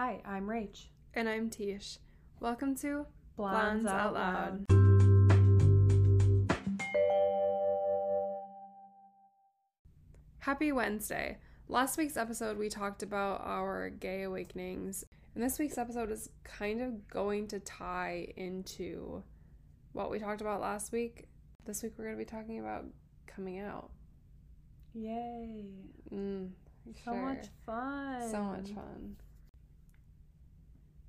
Hi, I'm Rach. And I'm Tish. Welcome to Blondes Out Loud. Happy Wednesday. Last week's episode, we talked about our gay awakenings. And this week's episode is kind of going to tie into what we talked about last week. This week, we're going to be talking about coming out. Yay. So much fun. So much fun.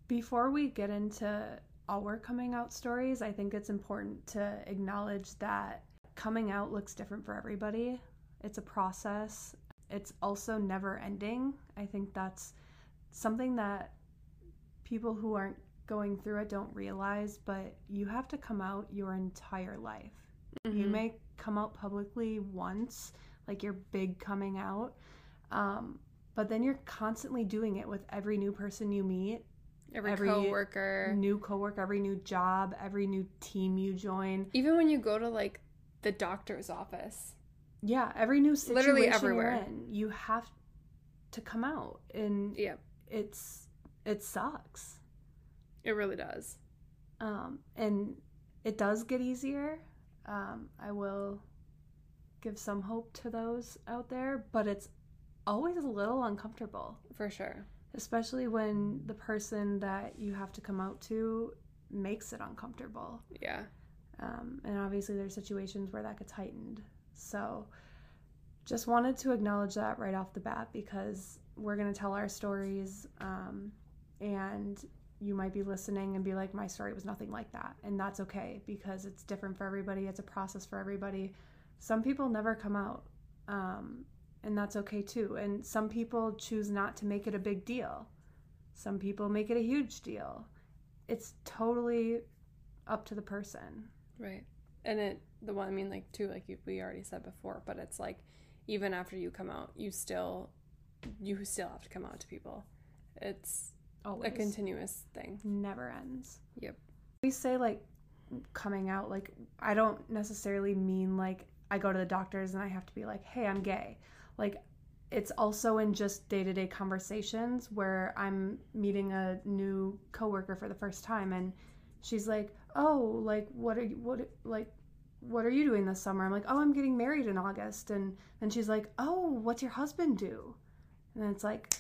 Before we get into our coming out stories, I think it's important to acknowledge that coming out looks different for everybody. It's a process. It's also never ending. I think that's something that people who aren't going through it don't realize, but you have to come out your entire life. Mm-hmm. You may come out publicly once, like your big coming out, but then you're constantly doing it with every new person you meet, every new coworker, every new job, every new team you join. Even when you go to like the doctor's office. Yeah, every new situation literally everywhere. You're in, you have to come out, and it sucks. It really does. And it does get easier. I will give some hope to those out there, but it's always a little uncomfortable. For sure. Especially when the person that you have to come out to makes it uncomfortable. Yeah. And obviously there's situations where that gets heightened. So just wanted to acknowledge that right off the bat, because we're going to tell our stories, and you might be listening and be like, my story was nothing like that. And that's okay, because it's different for everybody. It's a process for everybody. Some people never come out, and that's okay too. And some people choose not to make it a big deal. Some people make it a huge deal. It's totally up to the person. Right. And we already said before, but it's like, even after you come out, you still have to come out to people. It's always a continuous thing. Never ends. Yep. We say like coming out, like I don't necessarily mean like I go to the doctors and I have to be like, hey, I'm gay. Like it's also in just day-to-day conversations where I'm meeting a new coworker for the first time and she's like, oh, like what are you doing this summer? I'm like, oh, I'm getting married in August. And then she's like, oh, what's your husband do? And then it's like,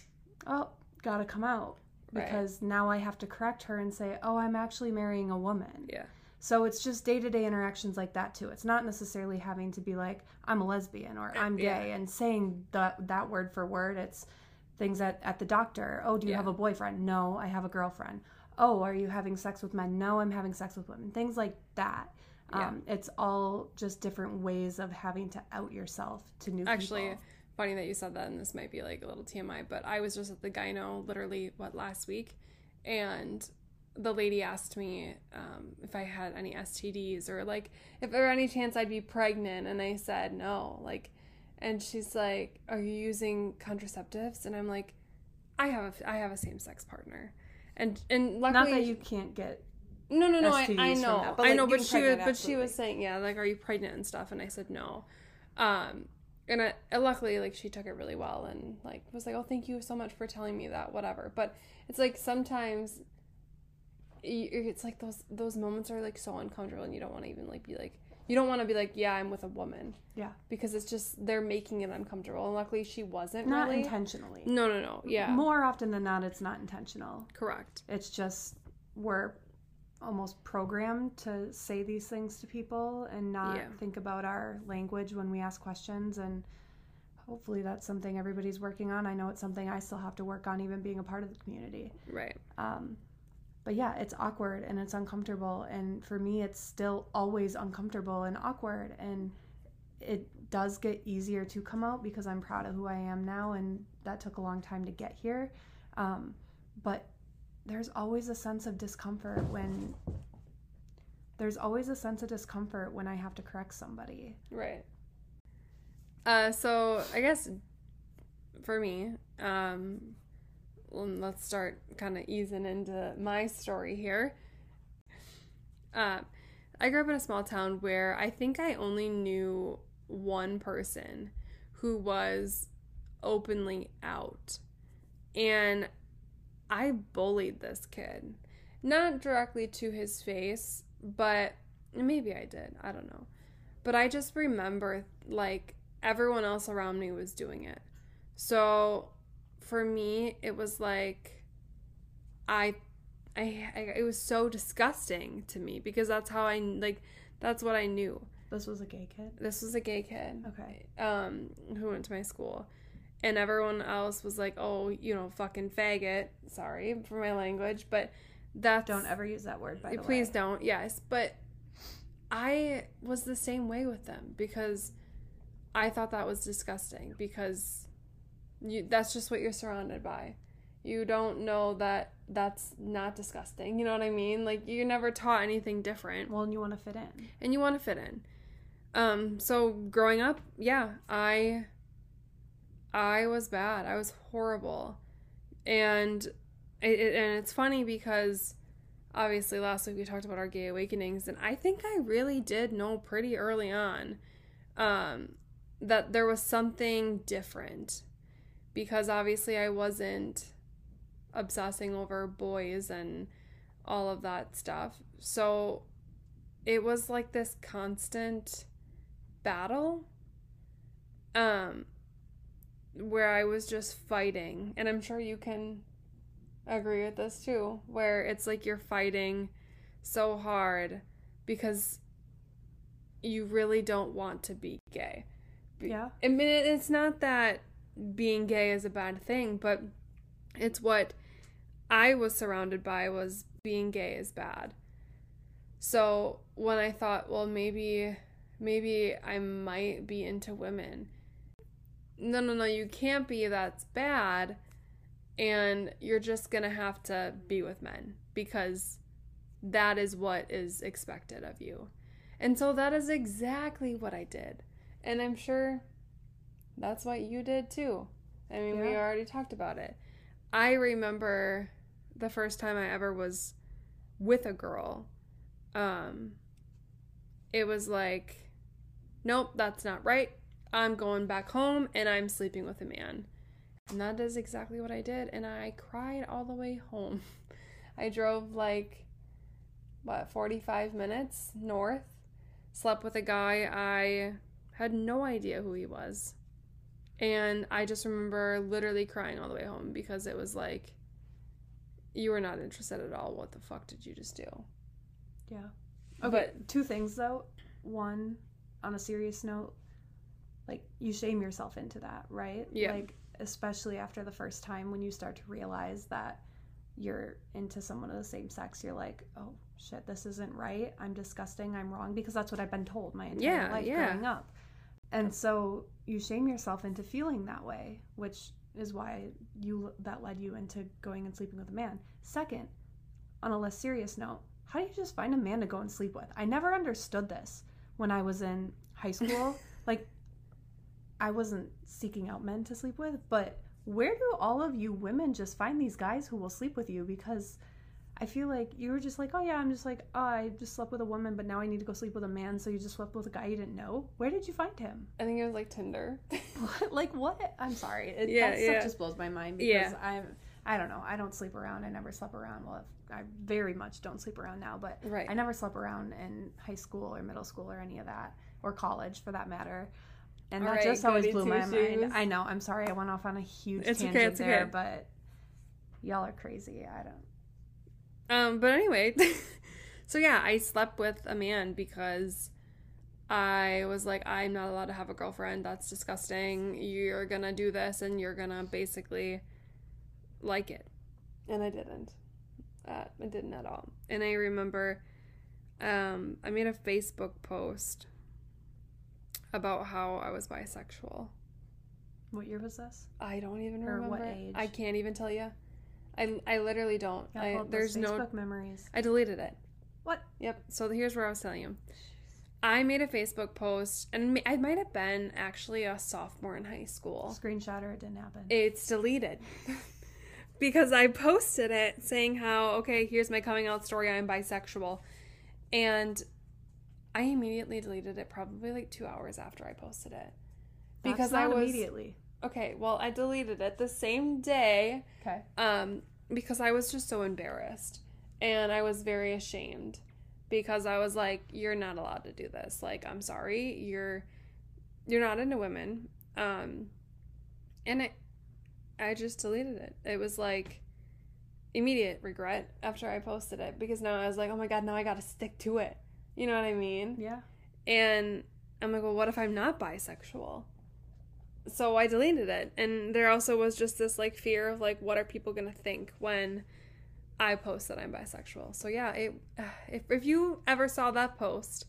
oh, gotta come out. Because now I have to correct her and say, oh, I'm actually marrying a woman. Yeah. So it's just day-to-day interactions like that too. It's not necessarily having to be like, I'm a lesbian or I'm gay and saying that word for word. It's things at the doctor. Oh, do you have a boyfriend? No, I have a girlfriend. Oh, are you having sex with men? No, I'm having sex with women. Things like that. It's all just different ways of having to out yourself to new people. Actually, funny that you said that, and this might be like a little TMI, but I was just at the gyno literally, last week, and the lady asked me if I had any STDs or like if there were any chance I'd be pregnant, and I said no. Like, and she's like, are you using contraceptives? And I'm like, I have a same-sex partner. And luckily, not that you can't get no STDs I know that, but like, I know, but she was saying like, are you pregnant and stuff, and I said no, and luckily like she took it really well and like was like, oh, thank you so much for telling me that, whatever. But it's like sometimes it's like those moments are like so uncomfortable, and you don't want to even like be like, you don't want to be like, yeah, I'm with a woman. Yeah. Because it's just, they're making it uncomfortable. And luckily she wasn't really. Not intentionally. No. Yeah. More often than not, it's not intentional. Correct. It's just, we're almost programmed to say these things to people and not think about our language when we ask questions. And hopefully that's something everybody's working on. I know it's something I still have to work on, even being a part of the community. Right. But yeah, it's awkward and it's uncomfortable, and for me it's still always uncomfortable and awkward, and it does get easier to come out because I'm proud of who I am now, and that took a long time to get here. But there's always a sense of discomfort when I have to correct somebody. Right. So I guess for me, let's start kind of easing into my story here. I grew up in a small town where I think I only knew one person who was openly out. And I bullied this kid. Not directly to his face, but maybe I did. I don't know. But I just remember, like, everyone else around me was doing it. So for me, it was like I it was so disgusting to me because that's how I, like, that's what I knew. This was a gay kid? This was a gay kid. Okay. Who went to my school. And everyone else was like, oh, you know, fucking faggot. Sorry for my language, but that's... Don't ever use that word, by the way. Please don't, yes. But I was the same way with them because I thought that was disgusting because that's just what you're surrounded by. You don't know that that's not disgusting. You know what I mean? Like, you're never taught anything different. Well, and you want to fit in. And you want to fit in. So growing up, yeah, I was bad. I was horrible. And it's funny because obviously last week we talked about our gay awakenings, and I think I really did know pretty early on that there was something different because obviously I wasn't obsessing over boys and all of that stuff. So it was like this constant battle. Where I was just fighting, and I'm sure you can agree with this too, where it's like you're fighting so hard because you really don't want to be gay. Yeah. I mean, it's not that being gay is a bad thing, but it's what I was surrounded by was being gay is bad. So when I thought, well, maybe I might be into women. No, you can't be, that's bad, and you're just going to have to be with men because that is what is expected of you. And so that is exactly what I did. And I'm sure that's what you did too. I mean, we already talked about it. I remember the first time I ever was with a girl. It was like, nope, that's not right. I'm going back home, and I'm sleeping with a man. And that is exactly what I did, and I cried all the way home. I drove, 45 minutes north, slept with a guy. I had no idea who he was. And I just remember literally crying all the way home because it was like, you were not interested at all. What the fuck did you just do? Yeah. Okay, but two things, though. One, on a serious note, like, you shame yourself into that, right? Yeah. Like, especially after the first time when you start to realize that you're into someone of the same sex, you're like, oh, shit, this isn't right. I'm disgusting. I'm wrong. Because that's what I've been told my entire life growing up. And so you shame yourself into feeling that way, which is why that led you into going and sleeping with a man. Second, on a less serious note, how do you just find a man to go and sleep with? I never understood this when I was in high school. Like, I wasn't seeking out men to sleep with, but where do all of you women just find these guys who will sleep with you? Because I feel like you were just like, oh yeah, I'm just like, oh, I just slept with a woman, but now I need to go sleep with a man, so you just slept with a guy you didn't know? Where did you find him? I think it was like Tinder. Like what? I'm sorry. That stuff just blows my mind because I don't know. I don't sleep around. I never slept around. Well, I very much don't sleep around now, but I never slept around in high school or middle school or any of that, or college for that matter. And that just always blew my mind. I know. I'm sorry. I went off on a huge tangent there, but y'all are crazy. I don't. But anyway, so yeah, I slept with a man because I was like, I'm not allowed to have a girlfriend. That's disgusting. You're going to do this and you're going to basically like it. And I didn't. I didn't at all. And I remember I made a Facebook post about how I was bisexual. What year was this? I don't even remember. Or what age? I can't even tell you. I literally don't. There's no Facebook memories. I deleted it. What? Yep. So here's where I was telling you. I made a Facebook post, and I might have been actually a sophomore in high school. Screenshot or it didn't happen. It's deleted. Because I posted it saying how, okay, here's my coming out story, I'm bisexual. And I immediately deleted it probably 2 hours after I posted it. Because I was immediately. Okay, well, I deleted it the same day. Okay. because I was just so embarrassed and I was very ashamed because I was like, you're not allowed to do this. Like, I'm sorry, you're not into women. And I just deleted it. It was like immediate regret after I posted it because now I was like, oh my God, now I got to stick to it. You know what I mean? Yeah. And I'm like, well, what if I'm not bisexual? So I deleted it. And there also was just this, like, fear of, like, what are people going to think when I post that I'm bisexual? So, yeah, if you ever saw that post,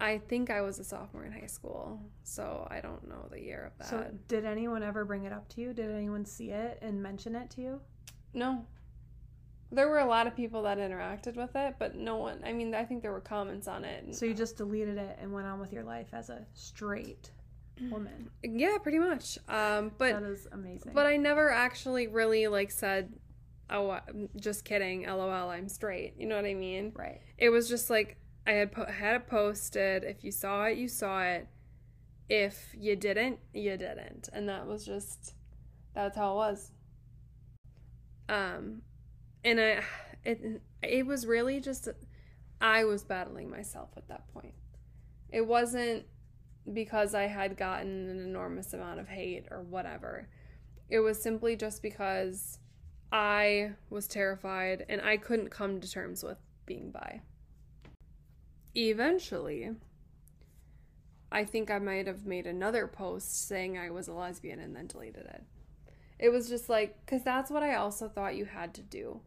I think I was a sophomore in high school. So I don't know the year of that. So did anyone ever bring it up to you? Did anyone see it and mention it to you? No. There were a lot of people that interacted with it, but no one, I mean, I think there were comments on it. So you just deleted it and went on with your life as a straight woman. Yeah, pretty much. But that is amazing. But I never actually really, like, said, oh, just kidding, LOL, I'm straight. You know what I mean? Right. It was just, like, I had it posted. If you saw it, you saw it. If you didn't, you didn't. And that was just, that's how it was. And it was really just, I was battling myself at that point. It wasn't because I had gotten an enormous amount of hate or whatever. It was simply just because I was terrified and I couldn't come to terms with being bi. Eventually, I think I might have made another post saying I was a lesbian and then deleted it. It was just like, because that's what I also thought you had to do.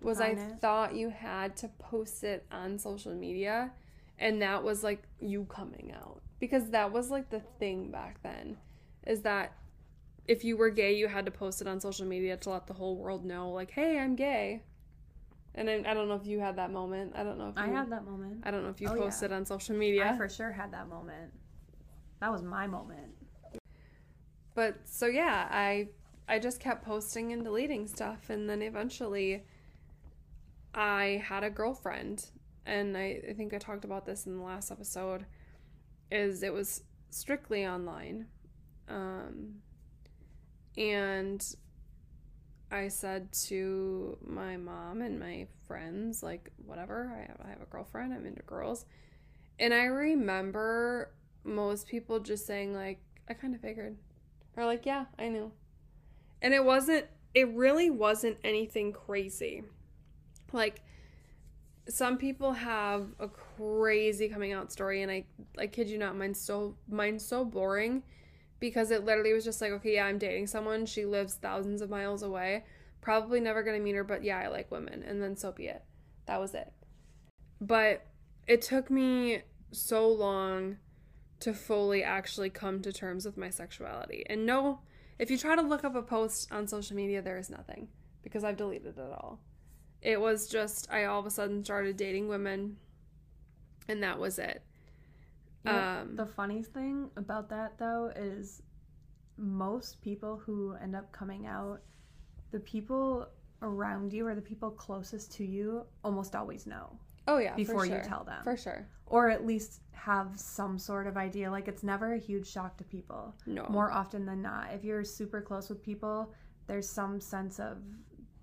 Was I thought you had to post it on social media, and that was like you coming out. Because that was like the thing back then, is that if you were gay, you had to post it on social media to let the whole world know, like, hey, I'm gay. And I don't know if you had that moment. I don't know if you... I had that moment. I don't know if you posted on social media. I for sure had that moment. That was my moment. But, so yeah, I just kept posting and deleting stuff, and then eventually I had a girlfriend, and I think I talked about this in the last episode, is it was strictly online, and I said to my mom and my friends, like, whatever, I have a girlfriend, I'm into girls, and I remember most people just saying, like, I kind of figured, or like, yeah, I knew. And it really wasn't anything crazy. Like, some people have a crazy coming out story, and I kid you not, mine's so boring because it literally was just like, okay, yeah, I'm dating someone. She lives thousands of miles away. Probably never going to meet her, but yeah, I like women. And then so be it. That was it. But it took me so long to fully actually come to terms with my sexuality. And no... If you try to look up a post on social media, there is nothing because I've deleted it all. It was just, I all of a sudden started dating women, and that was it. You know, the funny thing about that, though, is most people who end up coming out, the people around you or the people closest to you almost always know. Oh, yeah, before you tell them. For sure. Or at least have some sort of idea. Like, it's never a huge shock to people. No. More often than not. If you're super close with people, there's some sense of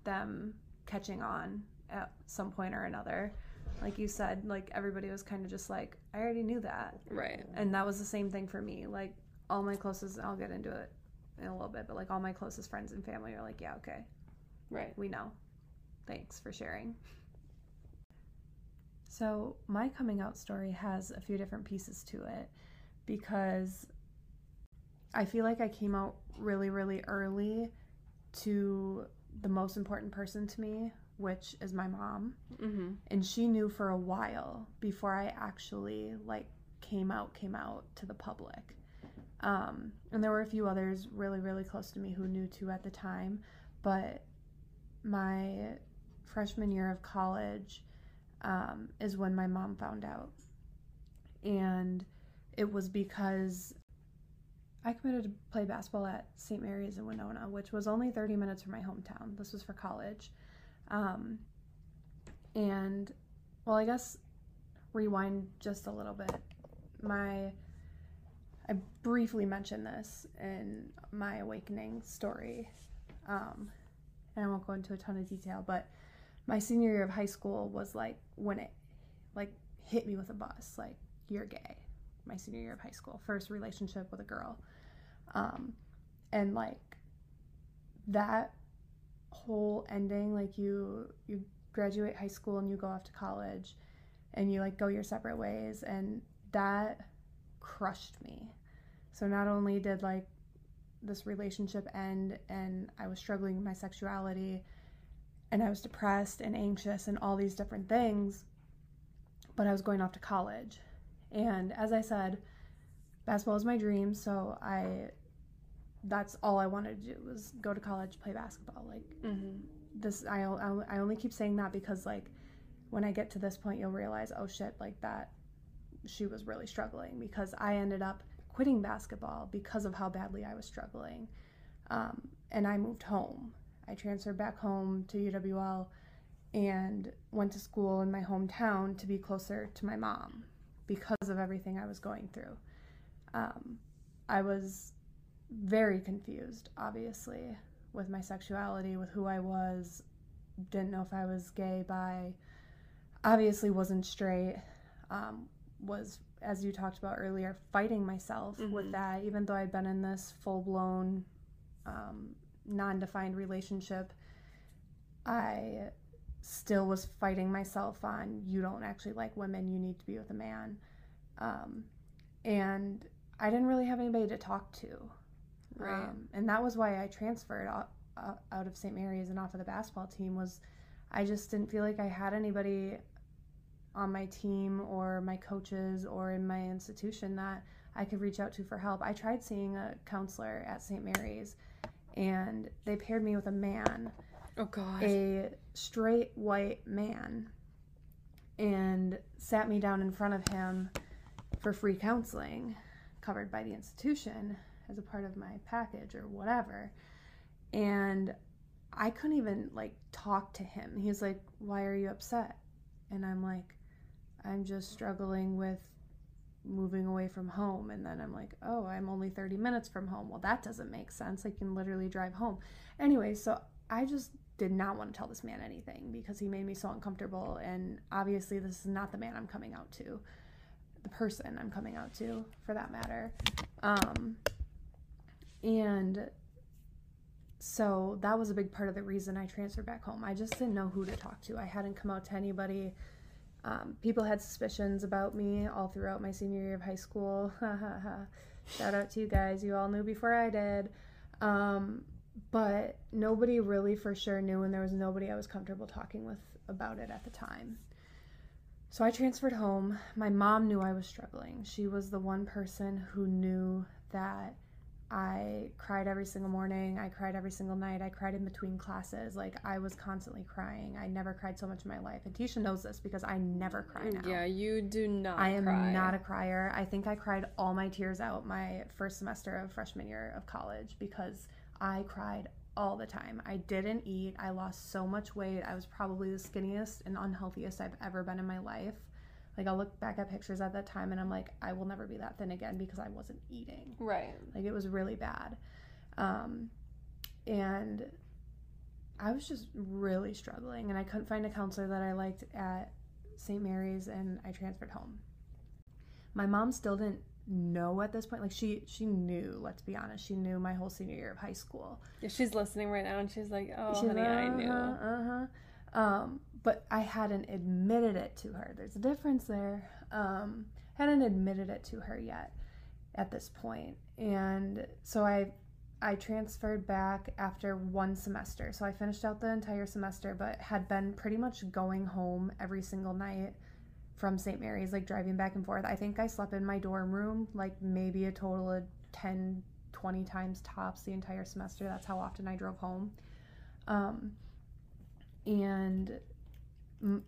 them catching on at some point or another. Like you said, like, everybody was kind of just like, I already knew that. Right. And that was the same thing for me. Like, all my closest, and I'll get into it in a little bit, but, like, all my closest friends and family are like, yeah, okay. Right. We know. Thanks for sharing. So my coming out story has a few different pieces to it because I feel like I came out really, really early to the most important person to me, which is my mom. Mm-hmm. And she knew for a while before I actually, like, came out to the public. And there were a few others really, really close to me who knew too at the time. But my freshman year of college... is when my mom found out. And it was because I committed to play basketball at St. Mary's in Winona, which was only 30 minutes from my hometown. This was for college. And, well, I guess rewind just a little bit. I briefly mentioned this in my awakening story. and I won't go into a ton of detail, but my senior year of high school was like when it like hit me with a bus, like, you're gay. My senior year of high school, first relationship with a girl, and like that whole ending, like you graduate high school and you go off to college and you like go your separate ways, and that crushed me. So not only did like this relationship end and I was struggling with my sexuality and I was depressed and anxious and all these different things, but I was going off to college. And as I said, basketball was my dream, so that's all I wanted to do was go to college, play basketball. Like, this, I only keep saying that because like when I get to this point, you'll realize, oh shit, like that, she was really struggling, because I ended up quitting basketball because of how badly I was struggling. And I moved home. I transferred back home to UWL and went to school in my hometown to be closer to my mom because of everything I was going through. I was very confused, obviously, with my sexuality, with who I was, didn't know if I was gay, bi, obviously wasn't straight, was, as you talked about earlier, fighting myself with that, even though I'd been in this full-blown, non-defined relationship. I still was fighting myself on, you don't actually like women, you need to be with a man. And I didn't really have anybody to talk to. Right. And that was why I transferred out of St. Mary's and off of the basketball team, was I just didn't feel like I had anybody on my team or my coaches or in my institution that I could reach out to for help. I tried seeing a counselor at St. Mary's, and they paired me with a man. Oh, God. A straight white man, and sat me down in front of him for free counseling covered by the institution as a part of my package or whatever. And I couldn't even like talk to him. He was like, why are you upset? And I'm like, I'm just struggling with moving away from home. And then I'm like, oh, I'm only 30 minutes from home. Well, that doesn't make sense. I can literally drive home. Anyway, so I just did not want to tell this man anything because he made me so uncomfortable. And obviously this is not the man I'm coming out to, the person I'm coming out to for that matter. And so that was a big part of the reason I transferred back home. I just didn't know who to talk to. I hadn't come out to anybody. People had suspicions about me all throughout my senior year of high school. Shout out to you guys. You all knew before I did. But nobody really for sure knew, and there was nobody I was comfortable talking with about it at the time. So I transferred home. My mom knew I was struggling. She was the one person who knew that I cried every single morning, I cried every single night, I cried in between classes, like I was constantly crying. I never cried so much in my life, and Tisha knows this because I never cry now. Yeah, you do not cry. I am not a crier. I think I cried all my tears out my first semester of freshman year of college because I cried all the time. I didn't eat, I lost so much weight, I was probably the skinniest and unhealthiest I've ever been in my life. Like, I'll look back at pictures at that time, and I'm like, I will never be that thin again because I wasn't eating. Right. Like, it was really bad. And I was just really struggling, and I couldn't find a counselor that I liked at St. Mary's, and I transferred home. My mom still didn't know at this point. Like, she knew, let's be honest. She knew my whole senior year of high school. Yeah, she's listening right now, and she's like, oh, she's honey, I knew. But I hadn't admitted it to her. There's a difference there. Hadn't admitted it to her yet at this point. And so I transferred back after one semester. So I finished out the entire semester, but had been pretty much going home every single night from St. Mary's, like driving back and forth. I think I slept in my dorm room like maybe a total of 10, 20 times tops the entire semester. That's how often I drove home. And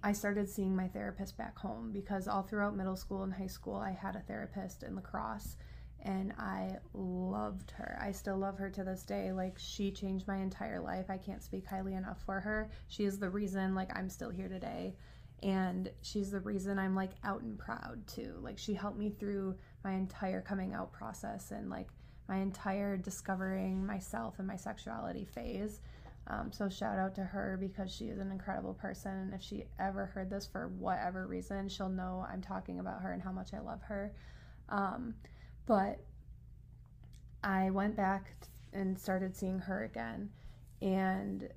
I started seeing my therapist back home because all throughout middle school and high school, I had a therapist in La Crosse, and I loved her. I still love her to this day. Like, she changed my entire life. I can't speak highly enough for her. She is the reason, like, I'm still here today, and she's the reason I'm, like, out and proud, too. Like, she helped me through my entire coming out process and, like, my entire discovering myself and my sexuality phase. So shout out to her, because she is an incredible person. And if she ever heard this for whatever reason, she'll know I'm talking about her and how much I love her. But I went back and started seeing her again. And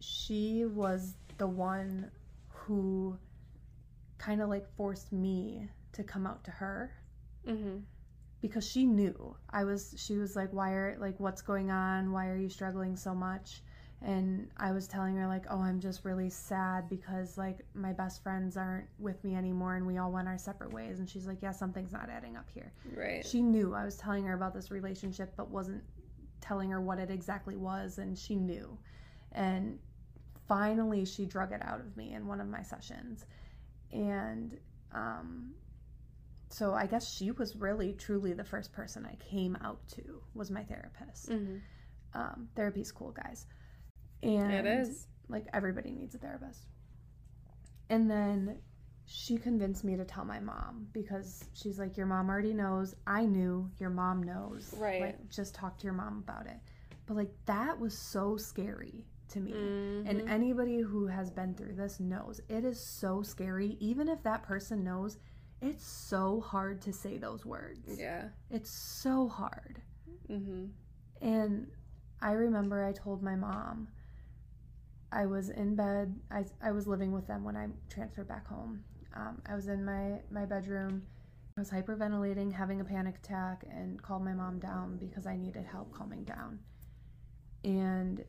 she was the one who kind of like forced me to come out to her. Mm-hmm. Because she knew. She was like, what's going on? Why are you struggling so much? And I was telling her, like, oh, I'm just really sad because, like, my best friends aren't with me anymore and we all went our separate ways. And she's like, yeah, something's not adding up here. Right. She knew I was telling her about this relationship but wasn't telling her what it exactly was, and she knew. And finally she drug it out of me in one of my sessions. And, so I guess she was really, truly the first person I came out to was my therapist. Mm-hmm. Therapy's cool, guys. And it is. Like, everybody needs a therapist. And then she convinced me to tell my mom, because she's like, your mom already knows. I knew. Your mom knows. Right. Like, just talk to your mom about it. But, like, that was so scary to me. Mm-hmm. And anybody who has been through this knows. It is so scary. Even if that person knows, it's so hard to say those words. Yeah. It's so hard. Mm-hmm. And I remember I told my mom, I was in bed. I was living with them when I transferred back home. I was in my bedroom. I was hyperventilating, having a panic attack, and called my mom down because I needed help calming down. And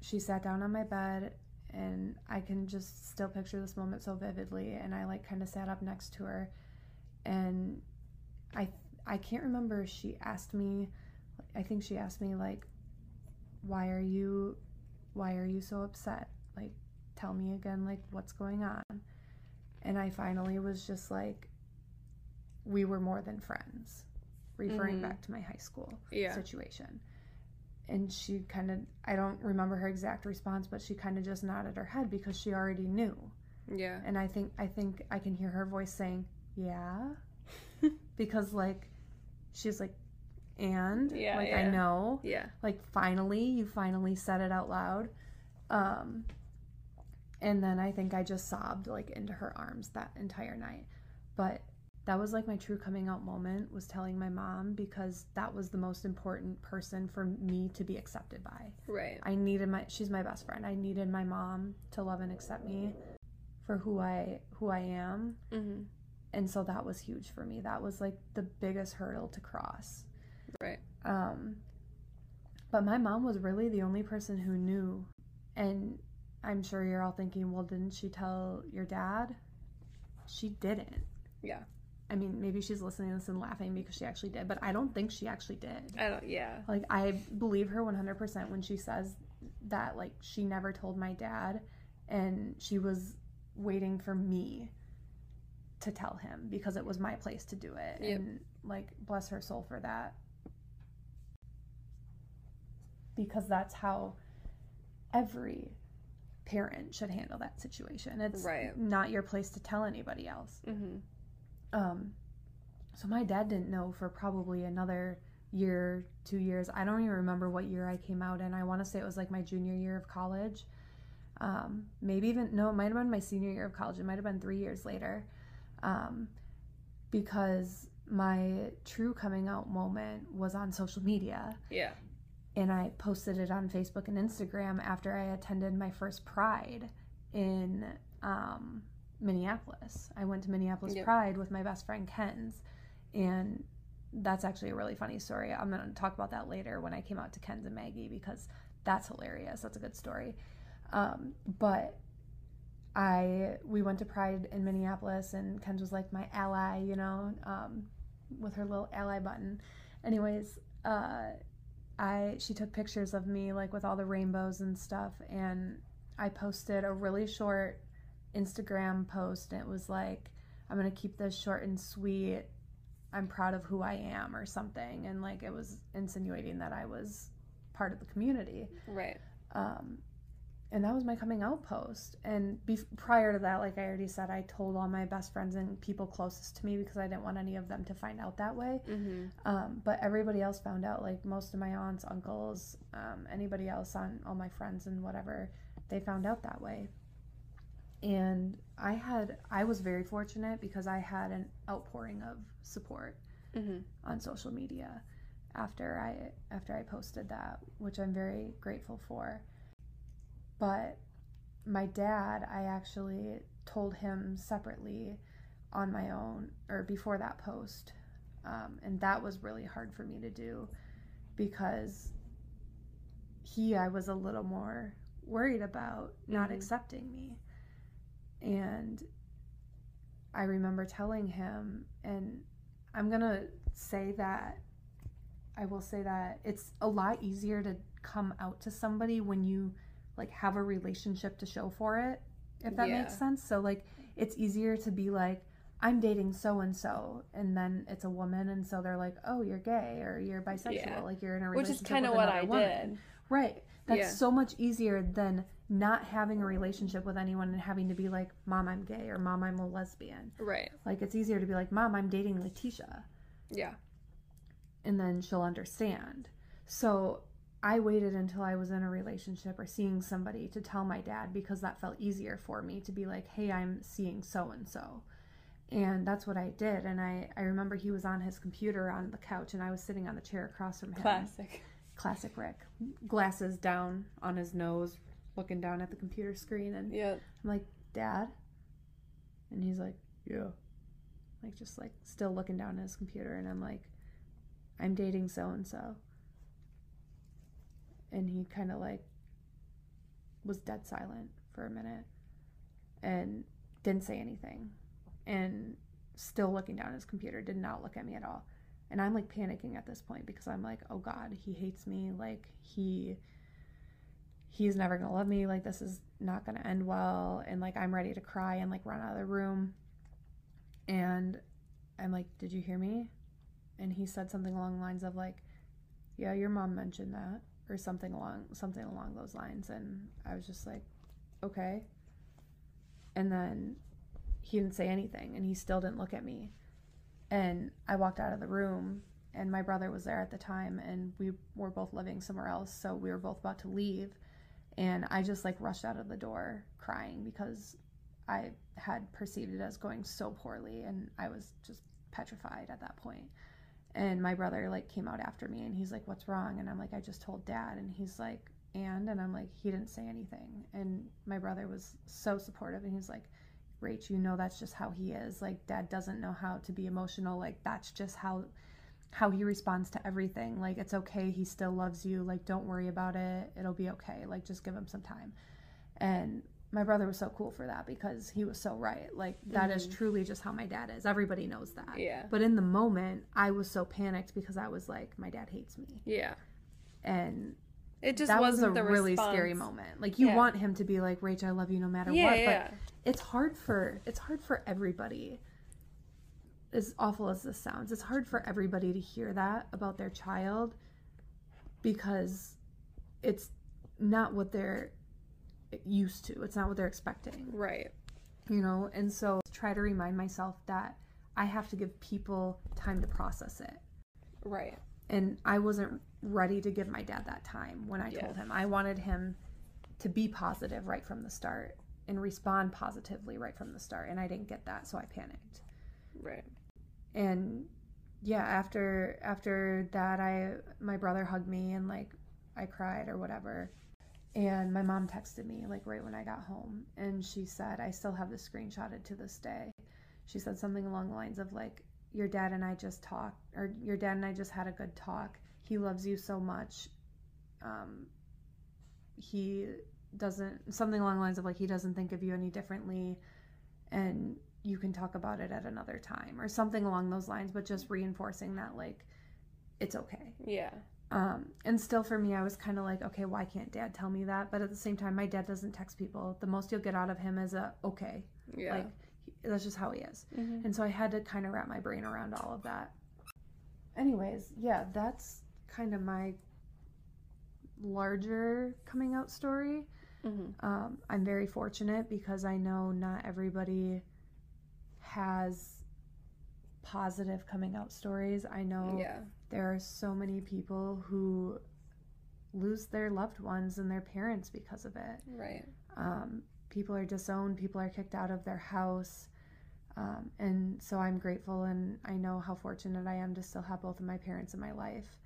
she sat down on my bed, and I can just still picture this moment so vividly. And I, like, kind of sat up next to her. And I can't remember if she asked me, I think she asked me, like, why are you so upset? Like, tell me again, like, what's going on? And I finally was just like, we were more than friends, referring mm-hmm. back to my high school yeah. situation. And she kind of, I don't remember her exact response, but she kind of just nodded her head because she already knew. Yeah. And I think I can hear her voice saying, yeah. Because, like, she's like, and? Yeah, like, yeah. I know. Yeah. Like, finally, you finally said it out loud. And then I think I just sobbed, like, into her arms that entire night. But that was, like, my true coming out moment, was telling my mom, because that was the most important person for me to be accepted by. Right. She's my best friend. I needed my mom to love and accept me for who I am. Mm-hmm. And so that was huge for me. That was, like, the biggest hurdle to cross. Right. But my mom was really the only person who knew. And I'm sure you're all thinking, well, didn't she tell your dad? She didn't. Yeah. I mean, maybe she's listening to this and laughing because she actually did, but I don't think she actually did. Yeah. Like, I believe her 100% when she says that, like, she never told my dad, and she was waiting for me to tell him because it was my place to do it. Yep. And, like, bless her soul for that, because that's how every parent should handle that situation. It's right. not your place to tell anybody else. Mm-hmm. So my dad didn't know for probably another year, 2 years. I don't even remember what year I came out in. I want to say it was, like, my junior year of college. It might have been my senior year of college. It might have been 3 years later. Because my true coming out moment was on social media. Yeah. And I posted it on Facebook and Instagram after I attended my first Pride in, Minneapolis. I went to Minneapolis yep. Pride with my best friend Ken's, and that's actually a really funny story. I'm going to talk about that later when I came out to Ken's and Maggie, because that's hilarious. That's a good story. But we went to Pride in Minneapolis, and Ken's was, like, my ally, you know, with her little ally button. Anyways, she took pictures of me, like, with all the rainbows and stuff, and I posted a really short Instagram post, and it was like, I'm gonna keep this short and sweet, I'm proud of who I am, or something. And, like, it was insinuating that I was part of the community. Right. And that was my coming out post. And prior to that, like I already said, I told all my best friends and people closest to me because I didn't want any of them to find out that way. Mm-hmm. But everybody else found out, like most of my aunts, uncles, anybody else on all my friends and whatever, they found out that way. And I was very fortunate because I had an outpouring of support mm-hmm. on social media after I posted that, which I'm very grateful for. But my dad, I actually told him separately on my own, or before that post. And that was really hard for me to do because I was a little more worried about not mm-hmm. accepting me. And I remember telling him, and I will say that it's a lot easier to come out to somebody when you like have a relationship to show for it, if that makes sense. So like it's easier to be like, I'm dating so-and-so, and then it's a woman, and so they're like, oh, you're gay or you're bisexual, like you're in a relationship, which is kind of what I did. Right. That's so much easier than not having a relationship with anyone and having to be like, Mom, I'm gay, or Mom, I'm a lesbian. Right. Like it's easier to be like, Mom, I'm dating Leticia. Yeah. And then she'll understand. So I waited until I was in a relationship or seeing somebody to tell my dad because that felt easier for me to be like, hey, I'm seeing so-and-so. And that's what I did. And I remember he was on his computer on the couch and I was sitting on the chair across from him. Classic Rick. Glasses down on his nose, looking down at the computer screen. And I'm like, Dad? And he's like, yeah. Like just like still looking down at his computer. And I'm like, I'm dating so-and-so. And he kind of like was dead silent for a minute and didn't say anything and still looking down at his computer, did not look at me at all. And I'm like panicking at this point because I'm like, oh God, he hates me. Like he's never going to love me. Like this is not going to end well. And like, I'm ready to cry and like run out of the room. And I'm like, did you hear me? And he said something along the lines of like, yeah, your mom mentioned that. Or something along those lines. And I was just like, okay. And then he didn't say anything and he still didn't look at me. And I walked out of the room and my brother was there at the time and we were both living somewhere else. So we were both about to leave. And I just like rushed out of the door crying because I had perceived it as going so poorly and I was just petrified at that point. And my brother, like, came out after me, and he's like, what's wrong? And I'm like, I just told Dad. And he's like, and I'm like, he didn't say anything. And my brother was so supportive, and he's like, Rach, you know that's just how he is. Like, Dad doesn't know how to be emotional. Like, that's just how he responds to everything. Like, it's okay. He still loves you. Like, don't worry about it. It'll be okay. Like, just give him some time. And my brother was so cool for that because he was so right. Like, that mm-hmm. is truly just how my dad is. Everybody knows that. Yeah. But in the moment, I was so panicked because I was like, my dad hates me. Yeah. And it just wasn't the really response. Scary moment. Like, you want him to be like, Rach, I love you no matter what. But it's hard for everybody, as awful as this sounds, it's hard for everybody to hear that about their child because it's not what they're used to. It's not what they're expecting. Right. You know, and so I try to remind myself that I have to give people time to process it. Right. And I wasn't ready to give my dad that time when I told him. I wanted him to be positive right from the start and respond positively right from the start. And I didn't get that, so I panicked. Right. And after that, my brother hugged me and like I cried or whatever. And my mom texted me, like, right when I got home. And she said, I still have this screenshotted to this day. She said something along the lines of, like, your dad and I just had a good talk. He loves you so much. Something along the lines of, like, he doesn't think of you any differently. And you can talk about it at another time. Or something along those lines, but just reinforcing that, like, it's okay. Yeah. And still for me, I was kind of like, okay, why can't Dad tell me that? But at the same time, my dad doesn't text people. The most you'll get out of him is a, okay. Yeah. Like, that's just how he is. Mm-hmm. And so I had to kind of wrap my brain around all of that. Anyways, that's kind of my larger coming out story. Mm-hmm. I'm very fortunate because I know not everybody has positive coming out stories. I know there are so many people who lose their loved ones and their parents because of it. Right. People are disowned. People are kicked out of their house. And so I'm grateful, and I know how fortunate I am to still have both of my parents in my life.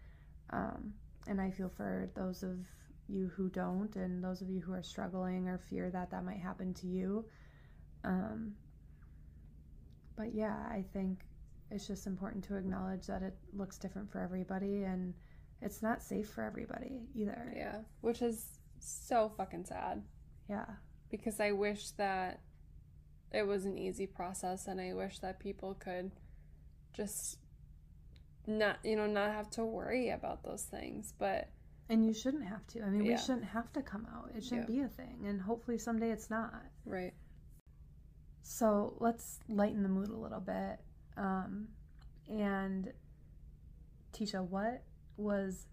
And I feel for those of you who don't, and those of you who are struggling or fear that that might happen to you. But yeah, I think it's just important to acknowledge that it looks different for everybody, and it's not safe for everybody either. Yeah, which is so fucking sad. Yeah. Because I wish that it was an easy process, and I wish that people could just not have to worry about those things, but... And you shouldn't have to. I mean, we shouldn't have to come out. It shouldn't be a thing, and hopefully someday it's not. Right. So let's lighten the mood a little bit. And Tisha, what was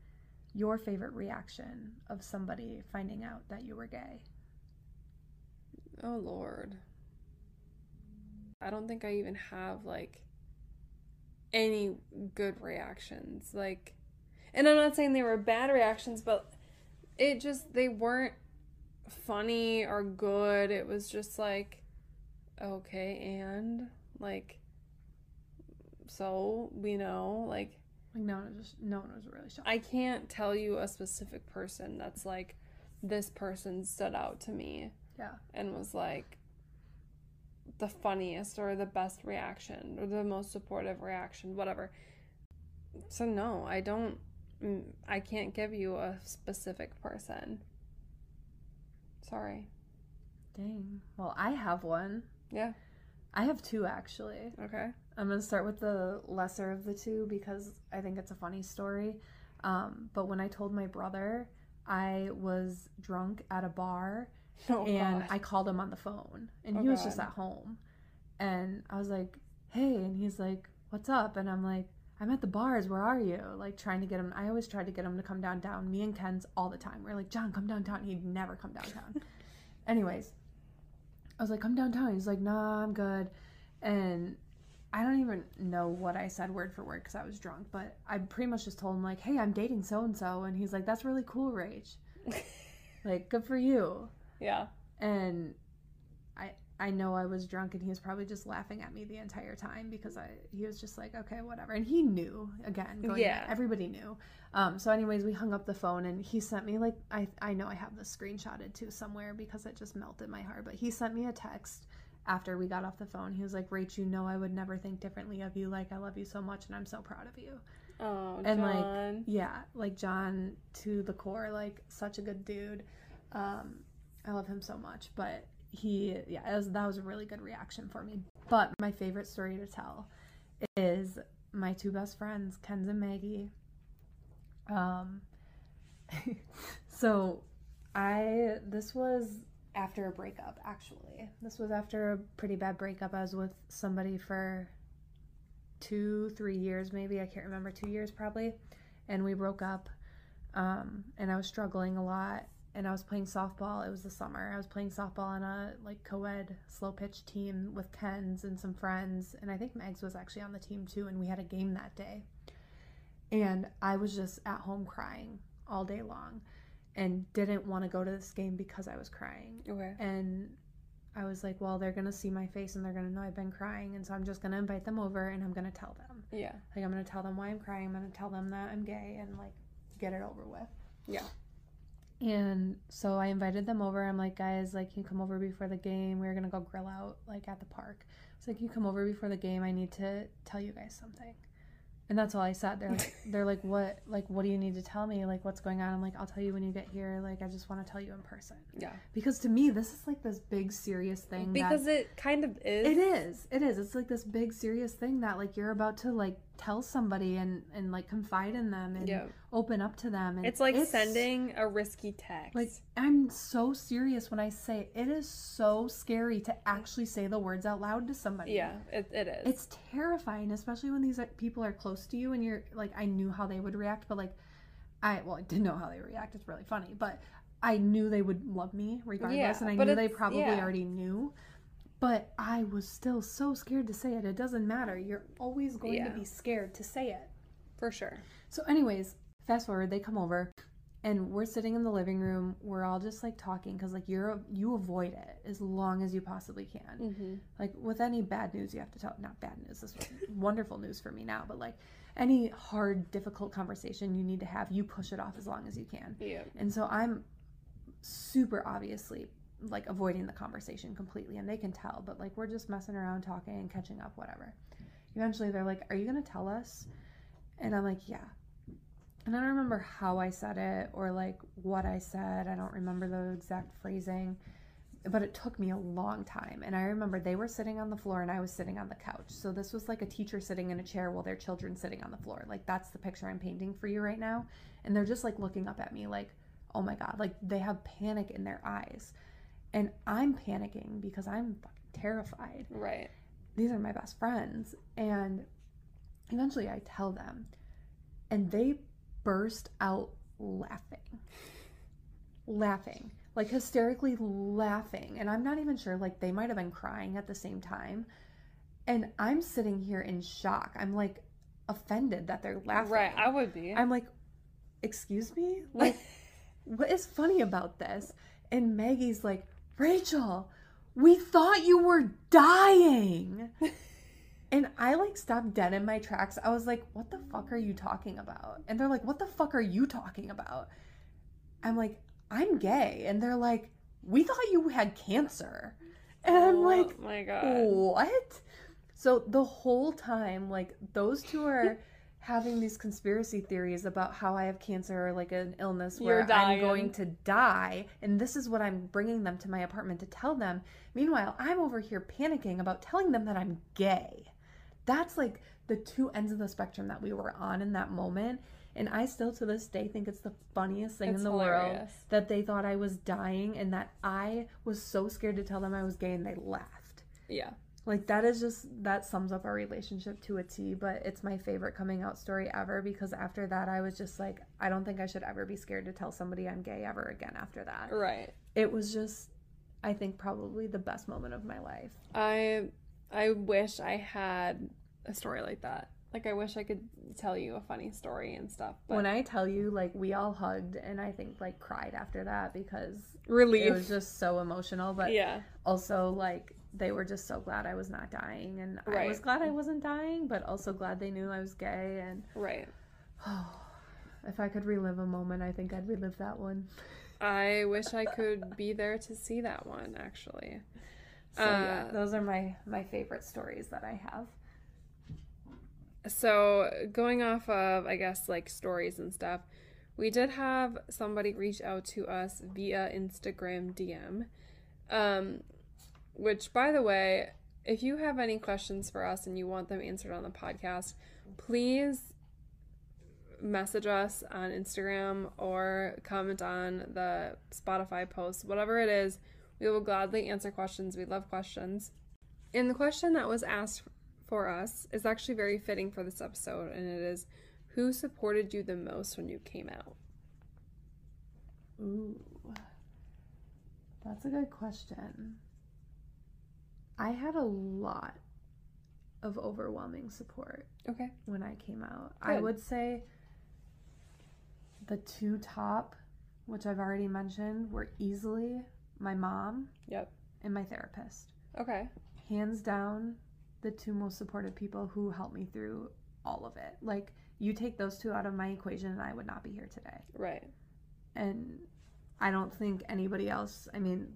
your favorite reaction of somebody finding out that you were gay? Oh, Lord. I don't think I even have, any good reactions. And I'm not saying they were bad reactions, but they weren't funny or good. It was just okay, and, so we know, no one was really shocked. I can't tell you a specific person that's, this person stood out to me. Yeah. And was, the funniest or the best reaction or the most supportive reaction, whatever. So, no, I can't give you a specific person. Sorry. Dang. Well, I have one. Yeah. I have two, actually. Okay. I'm going to start with the lesser of the two because I think it's a funny story. But when I told my brother, I was drunk at a bar. Oh, and God. I called him on the phone, and he was just at home, and I was like, hey, and he's like, what's up? And I'm like, I'm at the bars, where are you? Trying to get him, I always tried to get him to come downtown, me and Ken's all the time, we're like, John, come downtown, he'd never come downtown. Anyways, I was like, come downtown, he's like, nah, I'm good, and I don't even know what I said word for word because I was drunk, but I pretty much just told him, hey, I'm dating so-and-so, and he's like, that's really cool, Rach. Good for you. Yeah. And I know I was drunk, and he was probably just laughing at me the entire time because he was just like, okay, whatever. And he knew, again, everybody knew. So anyways, we hung up the phone, and he sent me, I know I have this screenshotted too somewhere because it just melted my heart, but he sent me a text after we got off the phone. He was like, Rach, you know I would never think differently of you. I love you so much, and I'm so proud of you. Oh, and John. John to the core, such a good dude. I love him so much, but that was a really good reaction for me. But my favorite story to tell is my two best friends, Kenz and Maggie. So this was after a breakup, actually. This was after a pretty bad breakup. I was with somebody for 2-3 years, maybe. I can't remember, 2 years probably. And we broke up, and I was struggling a lot. And I was playing softball. It was the summer. I was playing softball on a co-ed slow pitch team with Ken's and some friends. And I think Meg's was actually on the team too. And we had a game that day. And I was just at home crying all day long and didn't want to go to this game because I was crying. Okay. And I was like, well, they're going to see my face and they're going to know I've been crying. And so I'm just going to invite them over and I'm going to tell them. Yeah. I'm going to tell them why I'm crying. I'm going to tell them that I'm gay and get it over with. Yeah. And so I invited them over. I'm like, guys, can you come over before the game? We were going to go grill out, at the park. It's like, can you come over before the game? I need to tell you guys something. And that's all I said. They're like, what? What do you need to tell me? What's going on? I'm like, I'll tell you when you get here. I just want to tell you in person. Yeah. Because to me, this is this big, serious thing. Because it kind of is. It is. It is. It's this big, serious thing that you're about to tell somebody and confide in them and open up to them. And it's sending a risky text. I'm so serious when I say it is so scary to actually say the words out loud to somebody. Yeah, it is. It's terrifying, especially when these people are close to you and you're I knew how they would react, but I didn't know how they react. It's really funny, but I knew they would love me regardless, and I knew they probably already knew. But I was still so scared to say it. It doesn't matter. You're always going to be scared to say it. For sure. So anyways, fast forward, they come over and we're sitting in the living room. We're all just like talking because like you avoid it as long as you possibly can. Mm-hmm. Like with any bad news you have to tell, not bad news, this was wonderful news for me now, but like any hard, difficult conversation you need to have, you push it off as long as you can. Yeah. And so I'm super obviously like avoiding the conversation completely, and they can tell, but like we're just messing around, talking and catching up, whatever. Eventually they're like, are you gonna tell us? And I'm like, yeah. And I don't remember how I said it or like what I said. I don't remember the exact phrasing, but it took me a long time. And I remember they were sitting on the floor and I was sitting on the couch, so this was like a teacher sitting in a chair while their children sitting on the floor. Like that's the picture I'm painting for you right now. And they're just like looking up at me like, oh my God, like they have panic in their eyes. And I'm panicking because I'm fucking terrified. Right. These are my best friends. And eventually I tell them. And they burst out laughing. Laughing. Like hysterically laughing. And I'm not even sure. Like they might have been crying at the same time. And I'm sitting here in shock. I'm like offended that they're laughing. Right. I would be. I'm like, excuse me? Like, what is funny about this? And Maggie's like, Rachel, we thought you were dying. And I like stopped dead in my tracks. I was like, what the fuck are you talking about? And they're like, what the fuck are you talking about? I'm like, I'm gay. And they're like, we thought you had cancer. And I'm like, oh my God. What? So the whole time, like those two are having these conspiracy theories about how I have cancer or like an illness where I'm going to die, and this is what I'm bringing them to my apartment to tell them. Meanwhile, I'm over here panicking about telling them that I'm gay. That's like the two ends of the spectrum that we were on in that moment, and I still to this day think it's the funniest thing in the world that they thought I was dying and that I was so scared to tell them I was gay and they laughed. Yeah. Like, that is just, that sums up our relationship to a T, but it's my favorite coming out story ever because after that, I was just like, I don't think I should ever be scared to tell somebody I'm gay ever again after that. Right. It was just, I think, probably the best moment of my life. I wish I had a story like that. Like, I wish I could tell you a funny story and stuff. But when I tell you, like, we all hugged and I think, like, cried after that because relief. It was just so emotional. But also, like, they were just so glad I was not dying. And I was glad I wasn't dying, but also glad they knew I was gay. And if I could relive a moment, I think I'd relive that one. I wish I could be there to see that one, actually. So, those are my favorite stories that I have. So going off of, I guess, like stories and stuff, we did have somebody reach out to us via Instagram DM, which, by the way, if you have any questions for us and you want them answered on the podcast, please message us on Instagram or comment on the Spotify post, whatever it is. We will gladly answer questions. We love questions. And the question that was asked for us is actually very fitting for this episode, and it is, who supported you the most when you came out? Ooh, that's a good question. I had a lot of overwhelming support when I came out. Good. I would say the two top, which I've already mentioned, were easily my mom and my therapist. Okay. Hands down, the two most supportive people who helped me through all of it. Like, you take those two out of my equation and I would not be here today. Right. And I don't think anybody else, I mean,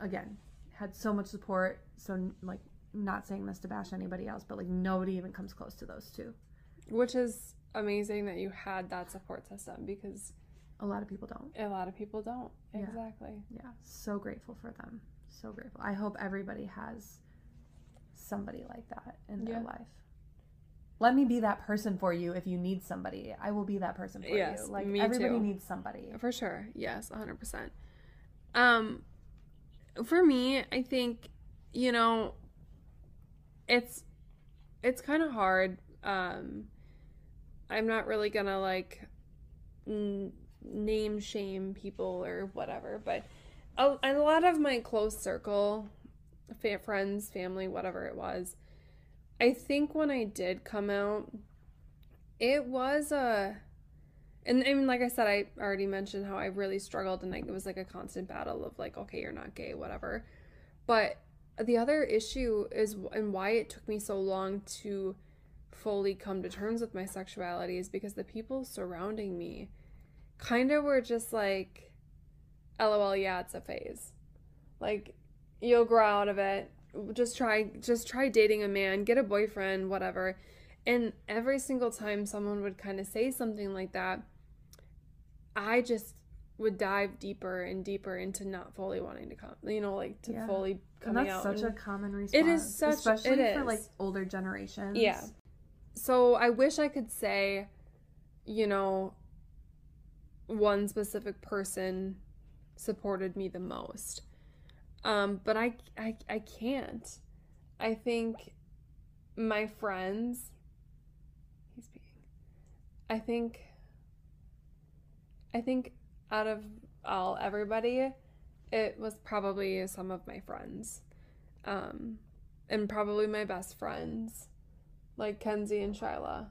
again, had so much support. So, like, not saying this to bash anybody else, but, like, nobody even comes close to those two. Which is amazing that you had that support system because a lot of people don't. A lot of people don't. Yeah. Exactly. Yeah. So grateful for them. So grateful. I hope everybody has somebody like that in their life. Let me be that person for you. If you need somebody, I will be that person for you. Like, me everybody too. Needs somebody. For sure. Yes, 100%. For me, I think, you know, it's kind of hard. I'm not really gonna, like, name shame people or whatever, but a lot of my close circle, friends, family, whatever it was, I think when I did come out, it was a, and like I said, I already mentioned how I really struggled, and it was like a constant battle of like, okay, you're not gay, whatever. But the other issue is, and why it took me so long to fully come to terms with my sexuality, is because the people surrounding me kind of were just like, LOL, yeah, it's a phase. Like, you'll grow out of it. Just try dating a man, get a boyfriend, whatever. And every single time someone would kind of say something like that, I just would dive deeper and deeper into not fully wanting to come, to yeah. fully coming out. And that's such a common response. It is such, especially for, like, older generations. Yeah. So I wish I could say, one specific person supported me the most. But I can't. I think my friends, I think out of everybody, it was probably some of my friends, and probably my best friends, like Kenzie and Shyla,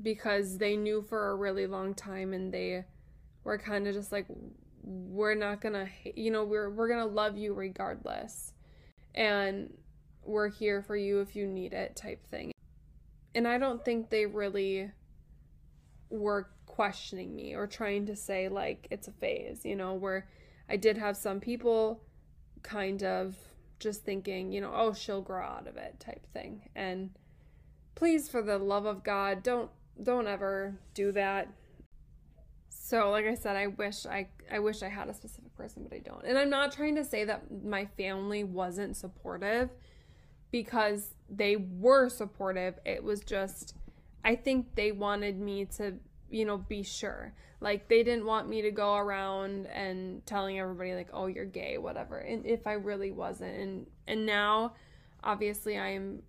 because they knew for a really long time, and they were kind of just like, we're not gonna, we're gonna love you regardless, and we're here for you if you need it, type thing. And I don't think they really were questioning me or trying to say, like, it's a phase, where I did have some people kind of just thinking, oh, she'll grow out of it, type thing. And please, for the love of God, don't ever do that. So, like I said, I wish I had a specific person, but I don't. And I'm not trying to say that my family wasn't supportive, because they were supportive. It was just, I think they wanted me to, be sure. Like, they didn't want me to go around and telling everybody, like, oh, you're gay, whatever. And if I really wasn't. And now, obviously, I'm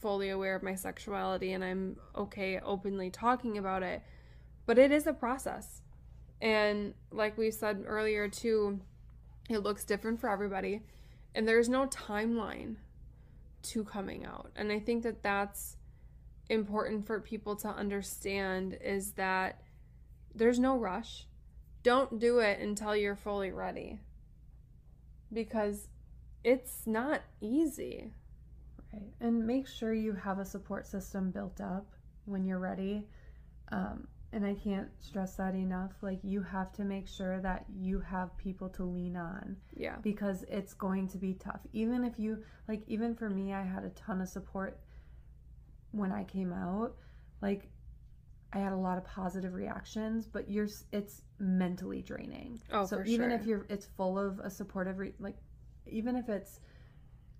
fully aware of my sexuality, and I'm okay openly talking about it. But it is a process. And like we said earlier, too, it looks different for everybody. And there's no timeline to coming out. And I think that that's important for people to understand, is that there's no rush. Don't do it until you're fully ready, because it's not easy. Right. And make sure you have a support system built up when you're ready. And I can't stress that enough. Like, you have to make sure that you have people to lean on. Yeah. Because it's going to be tough. Even if you, like, even for me, I had a ton of support when I came out. Like, I had a lot of positive reactions, but it's mentally draining. Oh, for sure. So even if it's full of a supportive, even if it's,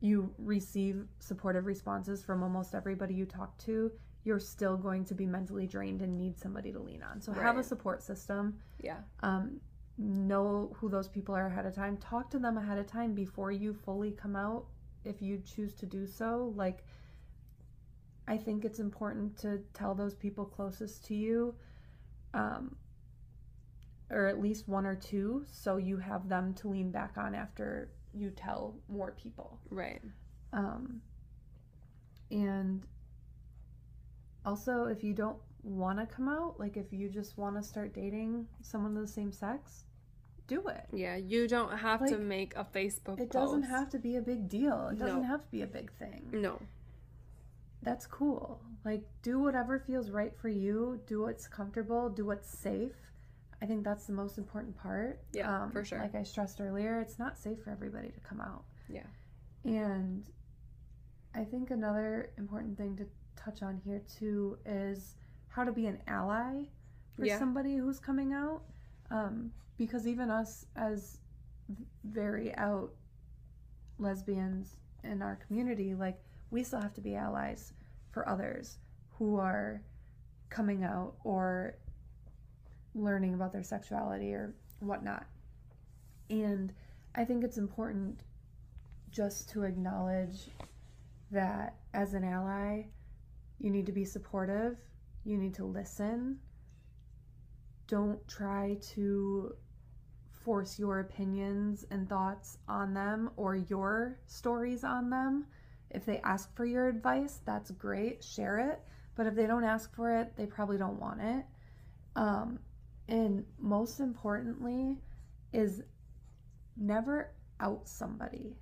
you receive supportive responses from almost everybody you talk to, you're still going to be mentally drained and need somebody to lean on. So right. Have a support system. Yeah. Know who those people are ahead of time. Talk to them ahead of time before you fully come out, if you choose to do so. Like, I think it's important to tell those people closest to you, or at least one or two, so you have them to lean back on after you tell more people. Right. And also, if you don't want to come out, like, if you just want to start dating someone of the same sex, do it. Yeah, you don't have to make a Facebook post. It doesn't have to be a big deal. It doesn't have to be a big thing. No. That's cool. Like, do whatever feels right for you. Do what's comfortable. Do what's safe. I think that's the most important part. Yeah, for sure. Like I stressed earlier, it's not safe for everybody to come out. Yeah. And I think another important thing to touch on here too is how to be an ally for somebody who's coming out, because even us as very out lesbians in our community, like, we still have to be allies for others who are coming out or learning about their sexuality or whatnot. And I think it's important just to acknowledge that as an ally, you need to be supportive, you need to listen, don't try to force your opinions and thoughts on them or your stories on them. If they ask for your advice, that's great, share it. But if they don't ask for it, they probably don't want it. And most importantly is never out somebody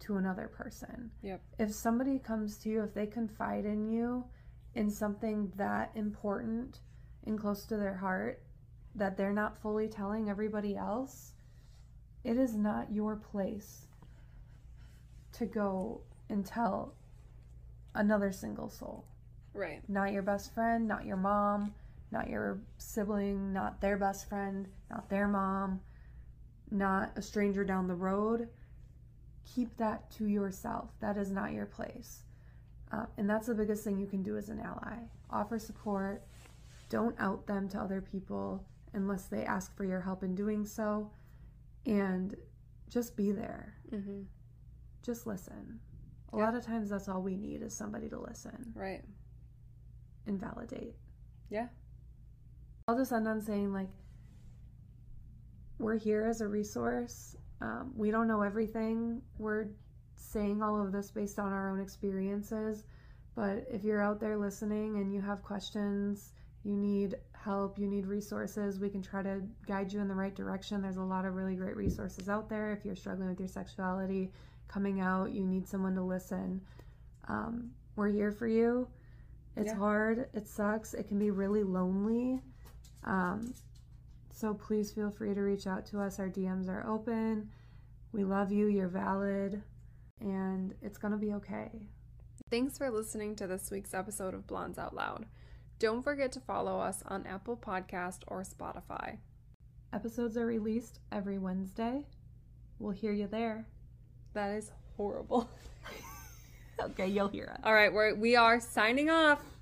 to another person. Yep. If somebody comes to you, if they confide in you in something that important and close to their heart that they're not fully telling everybody else, it is not your place to go and tell another single soul. Right. Not your best friend, not your mom, not your sibling, not their best friend, not their mom, not a stranger down the road. Keep that to yourself. That is not your place. And that's the biggest thing you can do as an ally. Offer support. Don't out them to other people unless they ask for your help in doing so. And just be there. Mm-hmm. Just listen. A lot of times that's all we need is somebody to listen. Right. And validate. Yeah. I'll just end on saying, like, we're here as a resource. We don't know everything. We're saying all of this based on our own experiences. But if you're out there listening and you have questions, you need help, you need resources, we can try to guide you in the right direction. There's a lot of really great resources out there. If you're struggling with your sexuality, coming out, you need someone to listen. We're here for you. It's hard. It sucks. It can be really lonely. So please feel free to reach out to us. Our DMs are open. We love you. You're valid. And it's going to be okay. Thanks for listening to this week's episode of Blondes Out Loud. Don't forget to follow us on Apple Podcast or Spotify. Episodes are released every Wednesday. We'll hear you there. That is horrible. Okay, you'll hear us. All right, we are signing off.